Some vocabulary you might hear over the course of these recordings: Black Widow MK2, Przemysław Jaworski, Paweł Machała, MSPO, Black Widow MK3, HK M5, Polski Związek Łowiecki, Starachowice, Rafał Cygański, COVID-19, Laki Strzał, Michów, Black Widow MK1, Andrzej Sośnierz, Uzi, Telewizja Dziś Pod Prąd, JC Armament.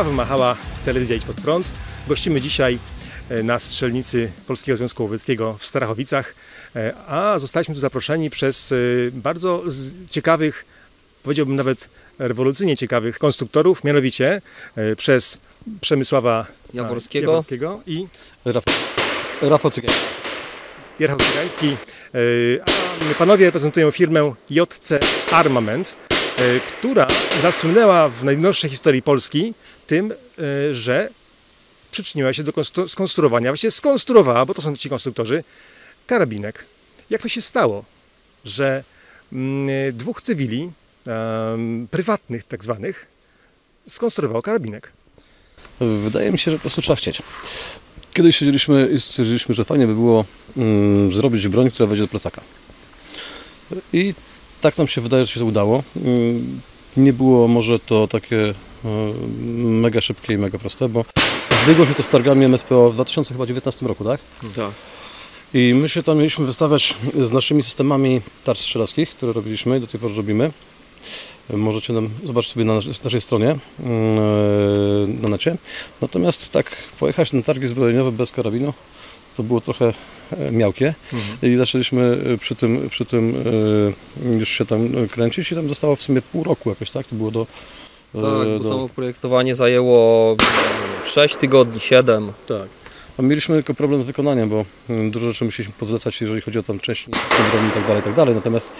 Paweł Machała, Telewizja Dziś Pod Prąd. Gościmy dzisiaj na strzelnicy Polskiego Związku Łowieckiego w Starachowicach, a zostaliśmy tu zaproszeni przez bardzo ciekawych, powiedziałbym nawet rewolucyjnie ciekawych konstruktorów, mianowicie przez Przemysława Jaworskiego i Rafał Cygański. A panowie reprezentują firmę JC Armament, która zasłynęła w najnowszej historii Polski tym, że przyczyniła się do skonstruowania, właściwie skonstruowała, bo to są ci konstruktorzy, karabinek. Jak to się stało, że dwóch cywili, prywatnych tak zwanych, skonstruowało karabinek? Wydaje mi się, że po prostu trzeba chcieć. Kiedyś siedzieliśmy i stwierdziliśmy, że fajnie by było zrobić broń, która wejdzie do plecaka. I tak nam się wydaje, że się to udało. Nie było może to takie mega szybkie i mega proste, bo zbiegło się to z targami MSPO w 2019 roku, tak? Tak. I my się tam mieliśmy wystawiać z naszymi systemami tarcz strzelackich, które robiliśmy i do tej pory robimy. Możecie nam zobaczyć sobie na naszej stronie, na necie. Natomiast tak pojechać na targi zbrojeniowe bez karabinu to było trochę miałkie. I zaczęliśmy przy tym już się tam kręcić i tam zostało w sumie pół roku jakoś, tak? To było do... Tak, bo samo projektowanie zajęło 6 tygodni, 7. Tak. A mieliśmy tylko problem z wykonaniem, bo dużo rzeczy musieliśmy pozlecać, jeżeli chodzi o tam część broni i tak dalej, natomiast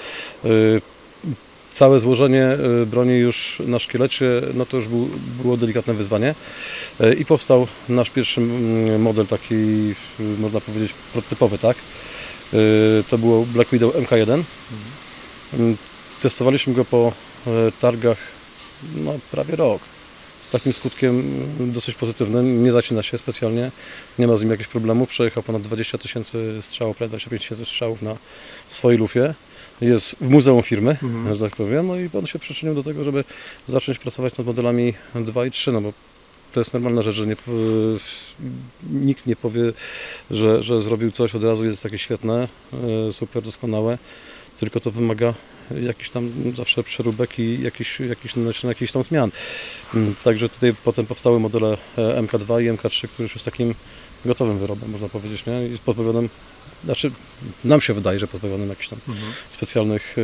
całe złożenie broni już na szkielecie, no to już było delikatne wyzwanie i powstał nasz pierwszy model taki, można powiedzieć, prototypowy, tak? To było Black Widow MK1. Testowaliśmy go po targach no, prawie rok. Z takim skutkiem dosyć pozytywnym, nie zacina się specjalnie, nie ma z nim jakichś problemów. Przejechał ponad 20 000 strzałów, prawie 25 000 strzałów na swojej lufie. Jest w muzeum firmy, że tak powiem, no i on się przyczynił do tego, żeby zacząć pracować nad modelami 2 i 3, no bo to jest normalna rzecz, że nikt nie powie, że zrobił coś od razu, jest takie świetne, super, doskonałe, tylko to wymaga jakiś tam zawsze przeróbek i jakiś tam zmian. Także tutaj potem powstały modele MK2 i MK3, który już jest takim gotowym wyrobem, można powiedzieć, nie? I podpowiadam, znaczy nam się wydaje, że pozbawionym jakichś tam specjalnych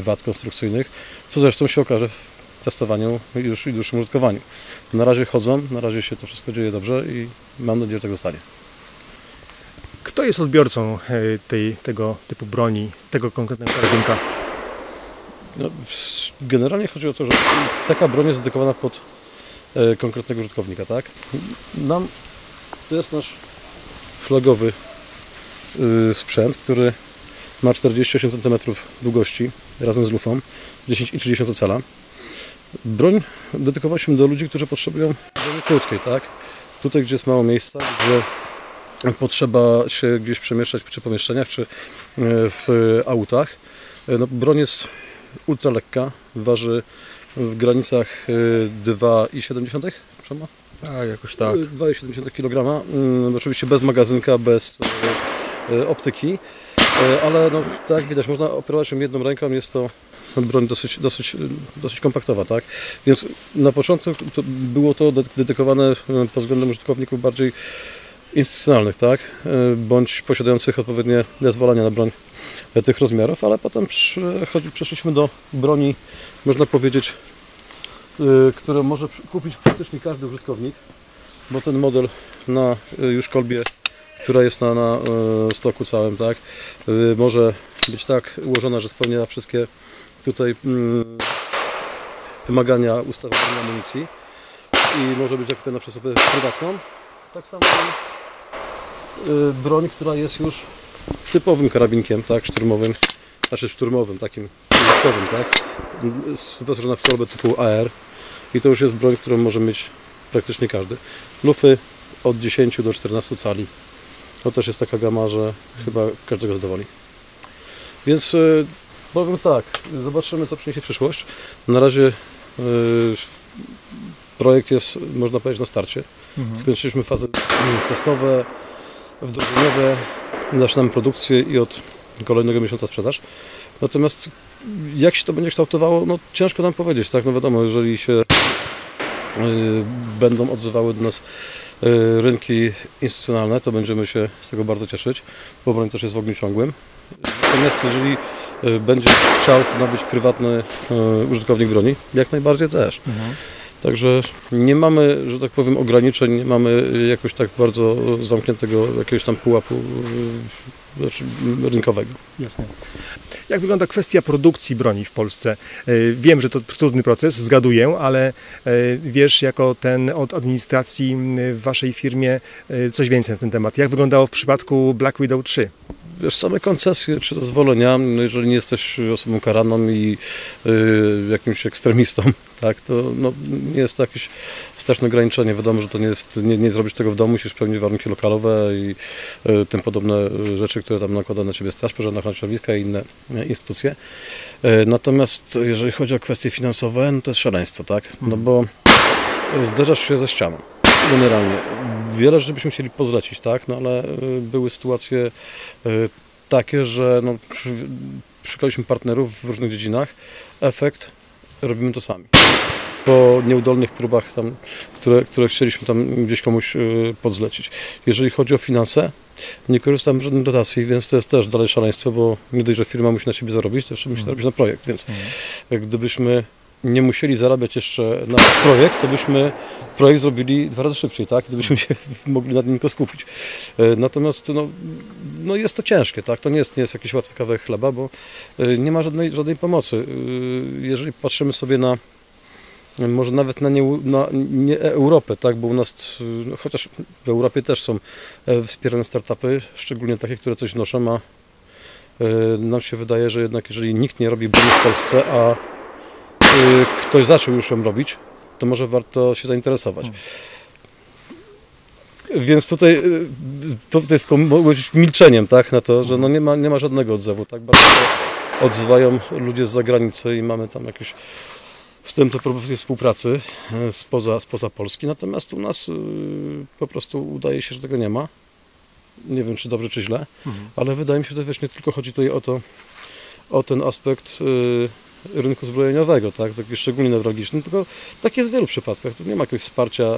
wad konstrukcyjnych, co zresztą się okaże w testowaniu już i dłuższym użytkowaniu. Na razie chodzą, na razie się to wszystko dzieje dobrze i mam nadzieję, że tak zostanie. Kto jest odbiorcą tego typu broni, tego konkretnego karabinka? No, generalnie chodzi o to, że taka broń jest dedykowana pod konkretnego użytkownika, tak? To jest nasz flagowy sprzęt, który ma 48 cm długości razem z lufą, 10,3 ocala. Broń dedykowaliśmy do ludzi, którzy potrzebują broni krótkiej, tak? Tutaj, gdzie jest mało miejsca, gdzie potrzeba się gdzieś przemieszczać przy pomieszczeniach czy w autach. No, broń jest ultra lekka, waży w granicach 2,7 kg. A, jakoś tak. 2,7 kg, oczywiście bez magazynka, bez optyki, ale no, tak jak widać, można operować ją jedną ręką, jest to broń dosyć kompaktowa, tak? Więc na początku to było to dedykowane pod względem użytkowników bardziej instytucjonalnych, tak? Bądź posiadających odpowiednie zezwolenia na broń tych rozmiarów, ale potem przeszliśmy do broni, można powiedzieć, które może kupić praktycznie każdy użytkownik, bo ten model na już kolbie, która jest na stoku całym, tak, może być tak ułożona, że spełnia wszystkie tutaj wymagania ustawowe amunicji i może być zakupiona przez osobę prywatną. Tak samo broń, która jest już typowym karabinkiem, tak, szturmowym, znaczy szturmowym, takim użytkowym, tak, wyposażona w kolbę typu AR i to już jest broń, którą może mieć praktycznie każdy. Lufy od 10 do 14 cali. To też jest taka gama, że chyba każdego zadowoli. Więc powiem tak, zobaczymy, co przyniesie przyszłość. Na razie projekt jest, można powiedzieć, na starcie. Skończyliśmy fazy testowe, wdrożeniowe, zaczynamy produkcję i od kolejnego miesiąca sprzedaż. Natomiast jak się to będzie kształtowało, no ciężko nam powiedzieć, tak? No wiadomo, jeżeli się będą odzywały do nas rynki instytucjonalne, to będziemy się z tego bardzo cieszyć, bo broń też jest w ogniu ciągłym. Natomiast jeżeli będzie chciał to nabyć prywatny użytkownik broni, jak najbardziej też. Mhm. Także nie mamy, że tak powiem, ograniczeń, nie mamy jakoś tak bardzo zamkniętego jakiegoś tam pułapu rynkowego. Jasne. Jak wygląda kwestia produkcji broni w Polsce? Wiem, że to trudny proces, zgaduję, ale wiesz jako ten od administracji w waszej firmie coś więcej na ten temat. Jak wyglądało w przypadku Black Widow 3? Wiesz, same koncesje czy zezwolenia, jeżeli nie jesteś osobą karaną i jakimś ekstremistą, tak, to no, nie jest to jakieś straszne ograniczenie. Wiadomo, że to nie jest, nie zrobisz tego w domu, musisz spełnić warunki lokalowe i tym podobne rzeczy, które tam nakłada na ciebie straż pożarna, ochrona środowiska i inne instytucje. Natomiast jeżeli chodzi o kwestie finansowe, no to jest szaleństwo, tak, no bo zderzasz się ze ścianą. Generalnie. Wiele rzeczy byśmy chcieli pozlecić, tak? No ale były sytuacje takie, że no, szukaliśmy partnerów w różnych dziedzinach. Efekt robimy to sami. Po nieudolnych próbach, tam, które chcieliśmy tam gdzieś komuś podzlecić. Jeżeli chodzi o finanse, nie korzystam z żadnych dotacji, więc to jest też dalej szaleństwo, bo nie dość, że firma musi na siebie zarobić, to jeszcze musi zarobić na projekt. Więc gdybyśmy nie musieli zarabiać jeszcze na projekt, to byśmy projekt zrobili 2 razy szybciej, tak? Gdybyśmy się mogli nad nim tylko skupić. Natomiast no jest to ciężkie, tak? To nie jest jakiś łatwy kawałek chleba, bo nie ma żadnej pomocy. Jeżeli patrzymy sobie na może nawet na nie Europę, tak? Bo u nas, no, chociaż w Europie też są wspierane startupy, szczególnie takie, które coś noszą, a nam się wydaje, że jednak jeżeli nikt nie robi broni w Polsce, a ktoś zaczął już ją robić, to może warto się zainteresować. Więc tutaj to jest milczeniem, tak, na to, że no nie ma żadnego odzewu. Tak bardzo odzywają ludzie z zagranicy i mamy tam jakieś wstępne propozycje współpracy spoza Polski. Natomiast u nas po prostu udaje się, że tego nie ma. Nie wiem, czy dobrze, czy źle, ale wydaje mi się, że też nie tylko chodzi tutaj o ten aspekt rynku zbrojeniowego, tak, taki szczególnie newralgiczny, tylko tak jest w wielu przypadkach. Tu nie ma jakiegoś wsparcia,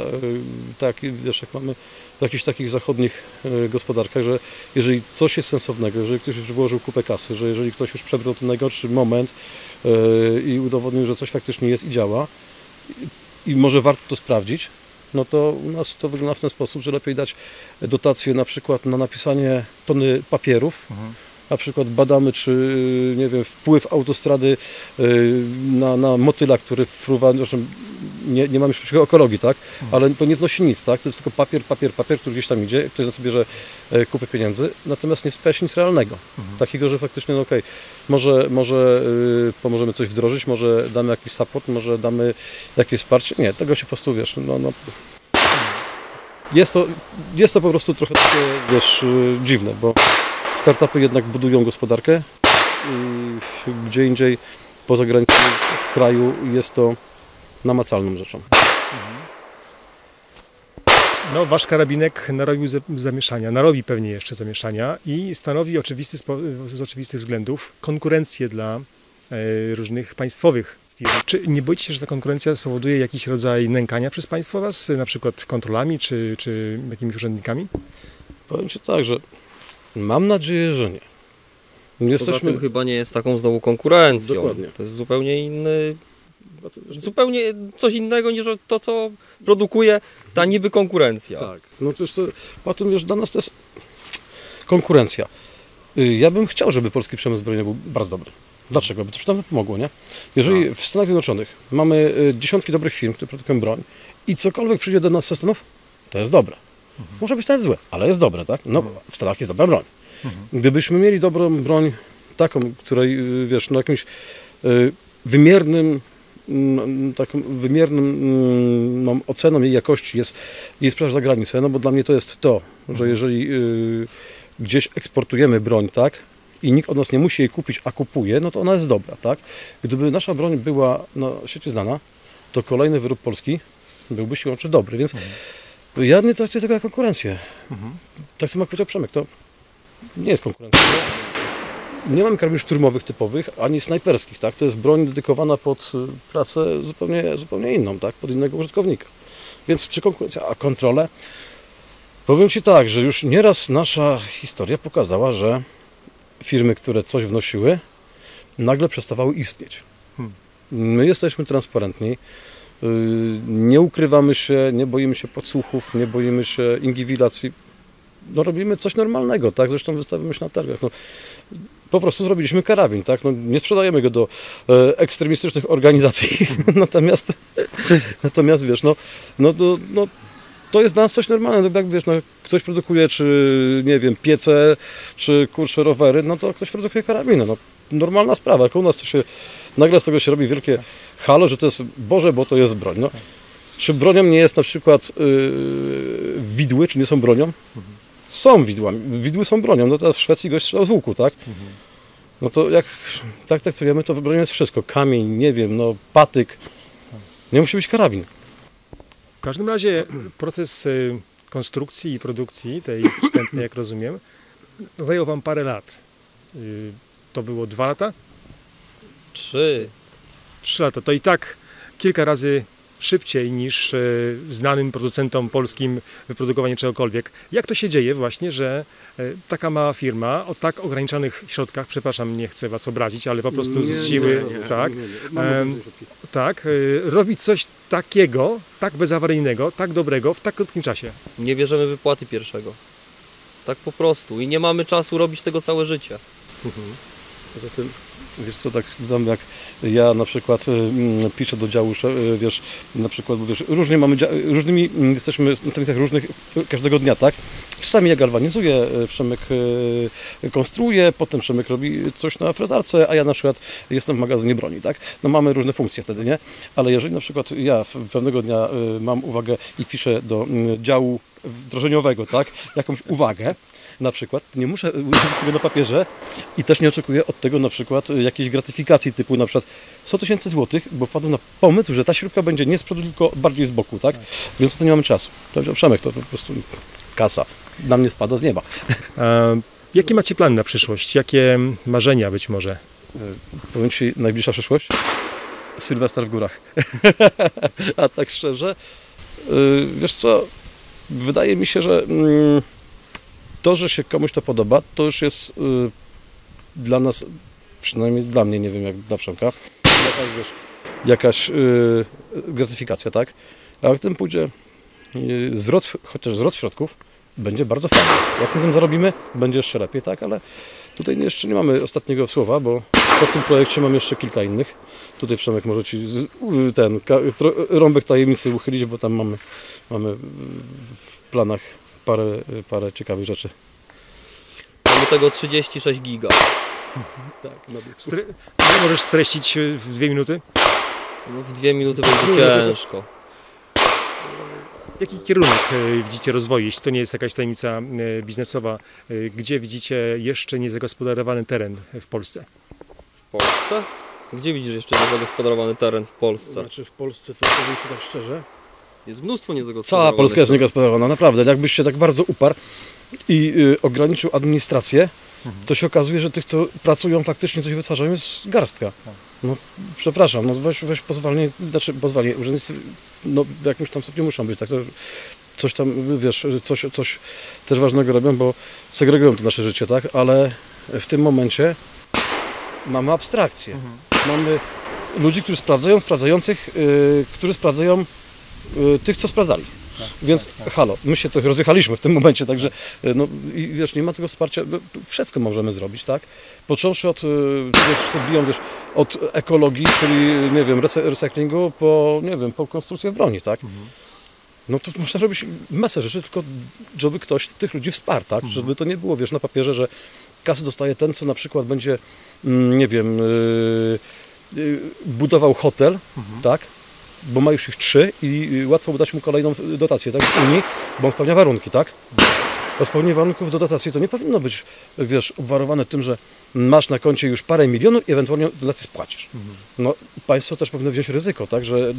tak, wiesz, jak mamy w jakichś takich zachodnich gospodarkach, że jeżeli coś jest sensownego, jeżeli ktoś już włożył kupę kasy, że jeżeli ktoś już przebrał ten najgorszy moment i udowodnił, że coś faktycznie jest i działa i może warto to sprawdzić, no to u nas to wygląda w ten sposób, że lepiej dać dotację na przykład na napisanie tony papierów, na przykład badamy, czy nie wiem, wpływ autostrady na motyla, który fruwa, zresztą nie mamy już ekologii, tak? Ale to nie wnosi nic, tak? To jest tylko papier, który gdzieś tam idzie, ktoś na sobie bierze kupę pieniędzy, natomiast nie wspiera się nic realnego. Takiego, że faktycznie, no okej, może pomożemy coś wdrożyć, może damy jakiś support, może damy jakieś wsparcie. Nie, tego się po prostu, wiesz, no. Jest to po prostu trochę takie, wiesz, dziwne, bo startupy jednak budują gospodarkę i gdzie indziej poza granicami kraju jest to namacalną rzeczą. No, wasz karabinek narobił zamieszania, narobi pewnie jeszcze zamieszania i stanowi z oczywistych względów konkurencję dla różnych państwowych firm. Czy nie boicie się, że ta konkurencja spowoduje jakiś rodzaj nękania przez państwo was, na przykład kontrolami czy jakimiś urzędnikami? Powiem ci tak, że mam nadzieję, że nie. Poza tym chyba nie jest taką znowu konkurencją. Dokładnie. To jest zupełnie inny, zupełnie coś innego niż to, co produkuje ta niby konkurencja. Tak. No to jest, potem wiesz, dla nas to jest konkurencja. Ja bym chciał, żeby polski przemysł zbrojeniowy był bardzo dobry. Dlaczego? Bo to przynajmniej pomogło, nie? Jeżeli w Stanach Zjednoczonych mamy dziesiątki dobrych firm, które produkują broń i cokolwiek przyjdzie do nas ze Stanów, to jest dobre. Może być nawet złe, ale jest dobre, tak? No, w Stanach jest dobra broń. Gdybyśmy mieli dobrą broń, taką, której, wiesz, na jakimś wymiernym oceną jej jakości jest jej sprzedaż za granicę, no bo dla mnie to jest to, że jeżeli gdzieś eksportujemy broń, tak? I nikt od nas nie musi jej kupić, a kupuje, no to ona jest dobra, tak? Gdyby nasza broń była na świecie znana, to kolejny wyrób polski byłby siłą czy dobry, więc ja nie traktuję tego jak konkurencję. Tak samo jak powiedział Przemek, to nie jest konkurencja. Nie mamy karabinów szturmowych typowych, ani snajperskich, tak? To jest broń dedykowana pod pracę zupełnie inną, tak? Pod innego użytkownika. Więc czy konkurencja, a kontrolę? Powiem Ci tak, że już nieraz nasza historia pokazała, że firmy, które coś wnosiły, nagle przestawały istnieć. My jesteśmy transparentni, nie ukrywamy się, nie boimy się podsłuchów, nie boimy się inwigilacji. No robimy coś normalnego, tak? Zresztą wystawimy się na targach. No, po prostu zrobiliśmy karabin, tak? No, nie sprzedajemy go do ekstremistycznych organizacji, natomiast wiesz, to jest dla nas coś normalnego, jak wiesz, no, ktoś produkuje, czy nie wiem, piece, czy kurczę rowery, no to ktoś produkuje karabiny, no normalna sprawa, tylko u nas to się, nagle z tego się robi wielkie halo, że to jest, Boże, bo to jest broń, no. Czy bronią nie jest na przykład widły, czy nie są bronią? Są widłami, widły są bronią, no teraz w Szwecji gość strzelał z łuku, tak? No to jak tak traktujemy, to bronią jest wszystko, kamień, nie wiem, no patyk, nie musi być karabin. W każdym razie proces konstrukcji i produkcji, tej wstępnej, jak rozumiem, zajął Wam parę lat. To było 2 lata? 3. 3 lata. To i tak kilka razy szybciej niż znanym producentom polskim wyprodukowanie czegokolwiek. Jak to się dzieje właśnie, że taka mała firma o tak ograniczonych środkach, przepraszam, nie chcę Was obrazić, ale po prostu z siły, tak, robi coś takiego, tak bezawaryjnego, tak dobrego w tak krótkim czasie? Nie bierzemy wypłaty pierwszego. Tak po prostu. I nie mamy czasu robić tego całe życie. Poza tym, wiesz co, tak dodam, jak ja na przykład piszę do działu, wiesz, na przykład, bo wiesz, różnie mamy, różnymi jesteśmy na stanowiskach różnych każdego dnia, tak? Czasami ja galwanizuję, Przemek konstruuje, potem Przemek robi coś na frezarce, a ja na przykład jestem w magazynie broni, tak? No mamy różne funkcje wtedy, nie? Ale jeżeli na przykład ja pewnego dnia mam uwagę i piszę do działu wdrożeniowego, tak? Jakąś uwagę, na przykład, nie muszę usiąść sobie na papierze i też nie oczekuję od tego na przykład jakiejś gratyfikacji typu na przykład 100 000 złotych, bo wpadłem na pomysł, że ta śrubka będzie nie z przodu, tylko bardziej z boku, tak? Więc na to nie mamy czasu. Powiedział Przemek, to po prostu kasa na mnie spada z nieba. Jaki macie plan na przyszłość? Jakie marzenia być może? Powiem Ci, najbliższa przyszłość? Sylwester w górach. A tak szczerze, wiesz co, wydaje mi się, że to, że się komuś to podoba, to już jest dla nas, przynajmniej dla mnie, nie wiem jak dla Przemka, jakaś gratyfikacja, tak? A jak tym pójdzie zwrot, chociaż zwrot środków, będzie bardzo fajny. Jak my tym zarobimy, będzie jeszcze lepiej, tak? Ale tutaj jeszcze nie mamy ostatniego słowa, bo po tym projekcie mam jeszcze kilka innych. Tutaj Przemek może Ci ten rąbek tajemnicy uchylić, bo tam mamy w planach parę ciekawych rzeczy. Mamy tego 36 giga. Tak, na dysku. Możesz streścić w 2 minuty? No, w 2 minuty będzie ciężko. Jaki kierunek widzicie rozwoju, jeśli to nie jest jakaś tajemnica biznesowa? Gdzie widzicie jeszcze niezagospodarowany teren w Polsce? W Polsce? Gdzie widzisz jeszcze niezagospodarowany teren w Polsce? Znaczy w Polsce, to powiem Ci tak szczerze, jest mnóstwo niezagospodarowanych. Cała Polska jest niezagospodarowana, naprawdę. Jakbyś się tak bardzo uparł i ograniczył administrację, to się okazuje, że tych, co pracują, faktycznie coś wytwarzają, jest garstka. No, przepraszam, no weź pozwolenie, znaczy pozwolenie, urzędnicy no, w jakimś tam stopniu muszą być, tak? Coś tam, wiesz, coś też ważnego robią, bo segregują to nasze życie, tak? Ale w tym momencie mamy abstrakcję. Mamy ludzi, którzy sprawdzają, sprawdzających, którzy sprawdzają tych, co sprawdzali. Tak, więc halo, my się trochę rozjechaliśmy w tym momencie, także no i wiesz, nie ma tego wsparcia, wszystko możemy zrobić, tak? Począwszy od tego, co biją, wiesz, od ekologii, czyli nie wiem, recyklingu, po nie wiem, po konstrukcję broni, tak? No to można robić masę rzeczy, tylko żeby ktoś tych ludzi wsparł, tak? Żeby to nie było, wiesz, na papierze, że kasy dostaje ten, co na przykład będzie, nie wiem, budował hotel, tak? Bo ma już ich 3 i łatwo dać mu kolejną dotację, tak, z Unii, bo on spełnia warunki, tak? A spełnienie warunków do dotacji to nie powinno być, wiesz, obwarowane tym, że masz na koncie już parę milionów i ewentualnie dotację spłacisz. No, państwo też powinno wziąć ryzyko, tak, że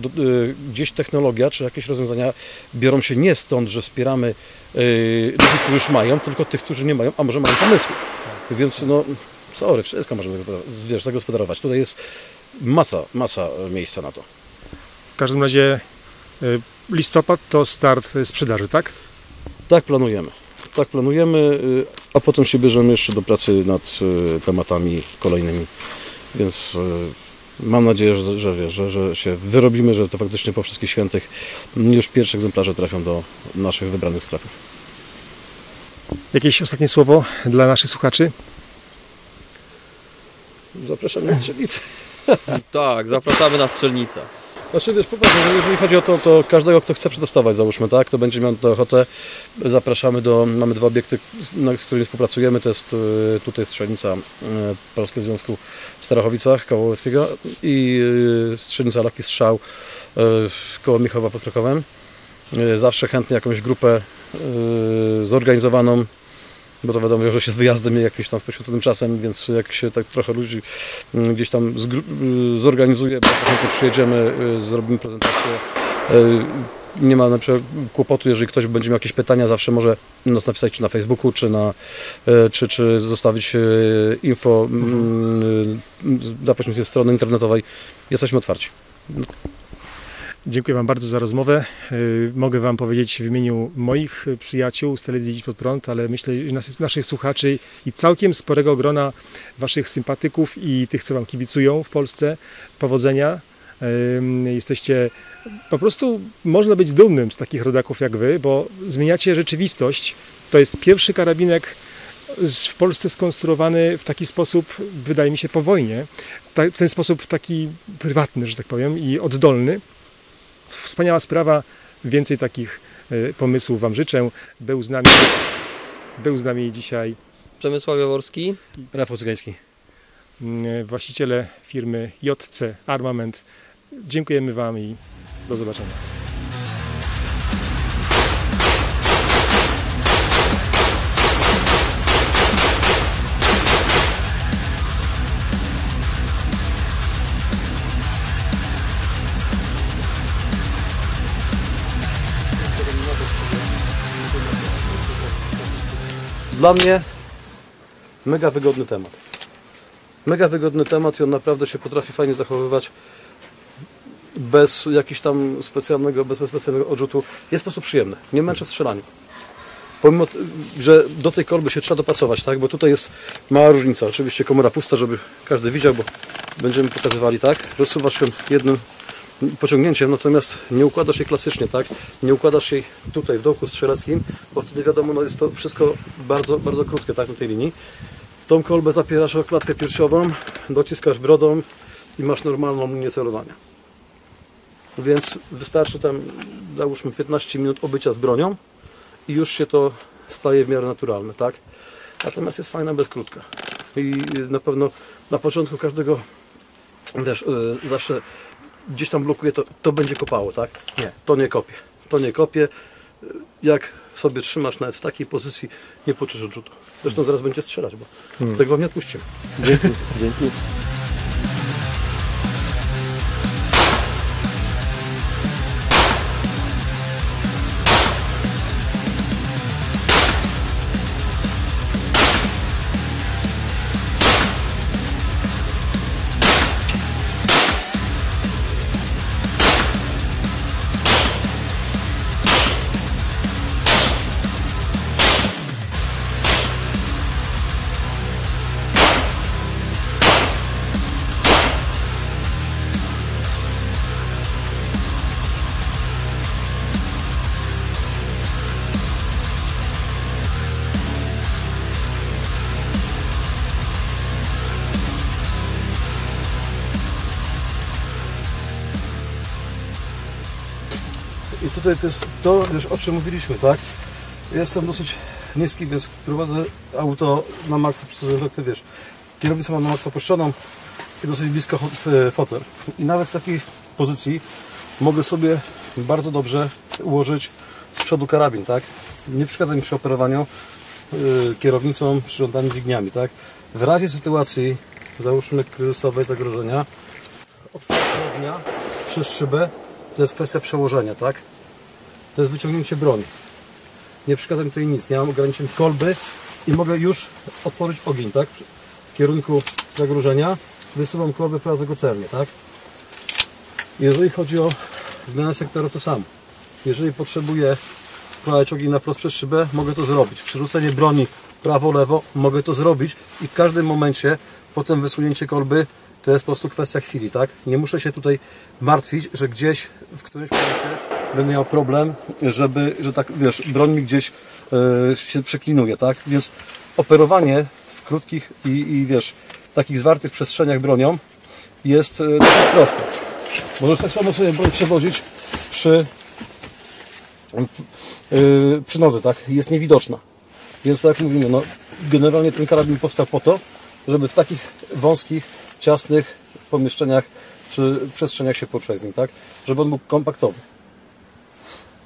gdzieś technologia czy jakieś rozwiązania biorą się nie stąd, że wspieramy tych, którzy już mają, tylko tych, którzy nie mają, a może mają pomysły. Więc no, sorry, wszystko możemy zagospodarować. Tutaj jest masa miejsca na to. W każdym razie listopad to start sprzedaży, tak? Tak planujemy, a potem się bierzemy jeszcze do pracy nad tematami kolejnymi, więc mam nadzieję, że się wyrobimy, że to faktycznie po wszystkich świętych już pierwsze egzemplarze trafią do naszych wybranych sklepów. Jakieś ostatnie słowo dla naszych słuchaczy? Zapraszamy na strzelnicę. Tak, zapraszamy na strzelnicę. Znaczy, wiesz, popatrz, jeżeli chodzi o to, to każdego, kto chce przetestować, załóżmy, tak, to będzie miał ochotę, zapraszamy do, mamy dwa obiekty, z którymi współpracujemy, to jest tutaj strzelnica Polskiego Związku w Starachowicach, koło Łowieckiego, i strzelnica Laki Strzał koło Michowa pod Krakowem. Zawsze chętnie jakąś grupę zorganizowaną, bo to wiadomo, że się z wyjazdem jakimś tam poświęconym czasem, więc jak się tak trochę ludzi gdzieś tam zorganizuje, bo to przyjedziemy, zrobimy prezentację. Nie ma na przykład kłopotu, jeżeli ktoś będzie miał jakieś pytania, zawsze może nas napisać czy na Facebooku, czy zostawić info, za pośrednictwem strony internetowej. Jesteśmy otwarci. Dziękuję Wam bardzo za rozmowę. Mogę Wam powiedzieć w imieniu moich przyjaciół z Telewizji Dziś Pod Prąd, ale myślę, że naszych słuchaczy i całkiem sporego grona Waszych sympatyków i tych, co Wam kibicują w Polsce. Powodzenia. Jesteście po prostu, można być dumnym z takich rodaków jak Wy, bo zmieniacie rzeczywistość. To jest pierwszy karabinek w Polsce skonstruowany w taki sposób, wydaje mi się, po wojnie. W ten sposób taki prywatny, że tak powiem, i oddolny. Wspaniała sprawa, więcej takich pomysłów Wam życzę. Był z nami dzisiaj Przemysław Jaworski, Rafał Cygański, właściciele firmy JC Armament. Dziękujemy Wam i do zobaczenia. Dla mnie mega wygodny temat. Mega wygodny temat i on naprawdę się potrafi fajnie zachowywać bez jakiegoś tam specjalnego odrzutu. Jest po prostu przyjemny. Nie męczę w strzelaniu. Pomimo, że do tej kolby się trzeba dopasować, tak? Bo tutaj jest mała różnica. Oczywiście komora pusta, żeby każdy widział, bo będziemy pokazywali, tak? Rozsuwasz ją jednym pociągnięciem, natomiast nie układasz jej klasycznie, tak? Nie układasz jej tutaj w dołku strzeleckim, bo wtedy wiadomo, no jest to wszystko bardzo, bardzo krótkie, tak, na tej linii. Tą kolbę zapierasz o klatkę piersiową, dociskasz brodą i masz normalną linię celowania. Więc wystarczy tam, załóżmy, 15 minut obycia z bronią i już się to staje w miarę naturalne, tak? Natomiast jest fajna bez krótka. I na pewno na początku każdego, wiesz, zawsze gdzieś tam blokuje, to będzie kopało, tak? Nie, to nie kopie. To nie kopie. Jak sobie trzymasz nawet w takiej pozycji, nie poczujesz odrzutu. Zresztą zaraz będzie strzelać, bo tego Wam nie odpuścimy. Dzięki. Dzięki. I tutaj to jest to, wiesz, o czym mówiliśmy, tak? Jestem dosyć niski, więc prowadzę auto na maksa, wiesz, kierownicę mam na maksa opuszczoną i dosyć blisko fotel. I nawet w takiej pozycji mogę sobie bardzo dobrze ułożyć z przodu karabin, tak? Nie przeszkadza mi przy operowaniu kierownicą, przyrządami, dźwigniami, tak? W razie sytuacji, załóżmy, kryzysowej, zagrożenia, otwarcie ognia przez szybę, to jest kwestia przełożenia, tak? To jest wyciągnięcie broni. Nie przeszkadza mi tutaj nic, nie mam ograniczeń kolby i mogę już otworzyć ogień, tak? kierunku zagrożenia wysuwam kołowę prawo kocernie, tak? Jeżeli chodzi o zmianę sektora, to samo. Jeżeli potrzebuję wkładać ogień na wprost przez szybę, mogę to zrobić. Przerzucenie broni prawo-lewo, mogę to zrobić i w każdym momencie potem wysunięcie kolby to jest po prostu kwestia chwili, tak? Nie muszę się tutaj martwić, że gdzieś w którymś momencie będę miał problem, żeby, że tak, wiesz, broń mi gdzieś się przeklinuje, tak? Więc operowanie w krótkich i wiesz, takich zwartych przestrzeniach bronią jest dosyć proste. Możesz tak samo sobie broń przewozić przy nodze, tak? Jest niewidoczna. Więc tak jak mówimy, no, generalnie ten karabin powstał po to, żeby w takich wąskich, ciasnych pomieszczeniach czy przestrzeniach się poruszać z nim, tak? Żeby on był kompaktowy.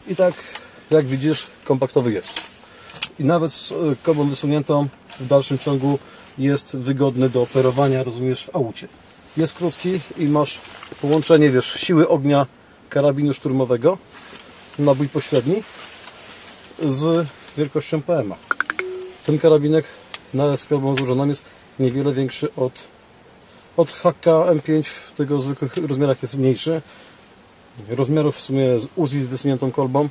I tak, jak widzisz, kompaktowy jest. I nawet z kobą wysuniętą w dalszym ciągu jest wygodny do operowania, rozumiesz, w aucie. Jest krótki i masz połączenie, wiesz, siły ognia karabinu szturmowego, nabój pośredni z wielkością PM-a. Ten karabinek nawet z kobą złożoną jest niewiele większy od HK M5, w tego zwykłych rozmiarach jest mniejszy. Rozmiarów w sumie z Uzi z wysuniętą kolbą,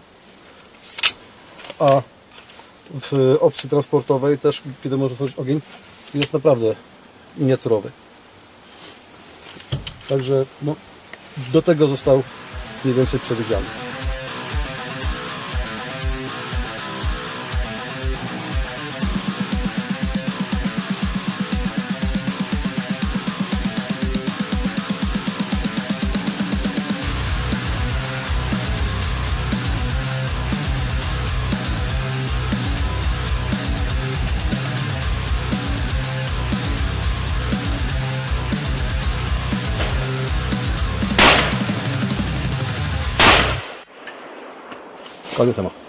a w opcji transportowej też, kiedy może otworzyć ogień, jest naprawdę miniaturowy. Także no, do tego został mniej więcej przewidziany. Koniec temat.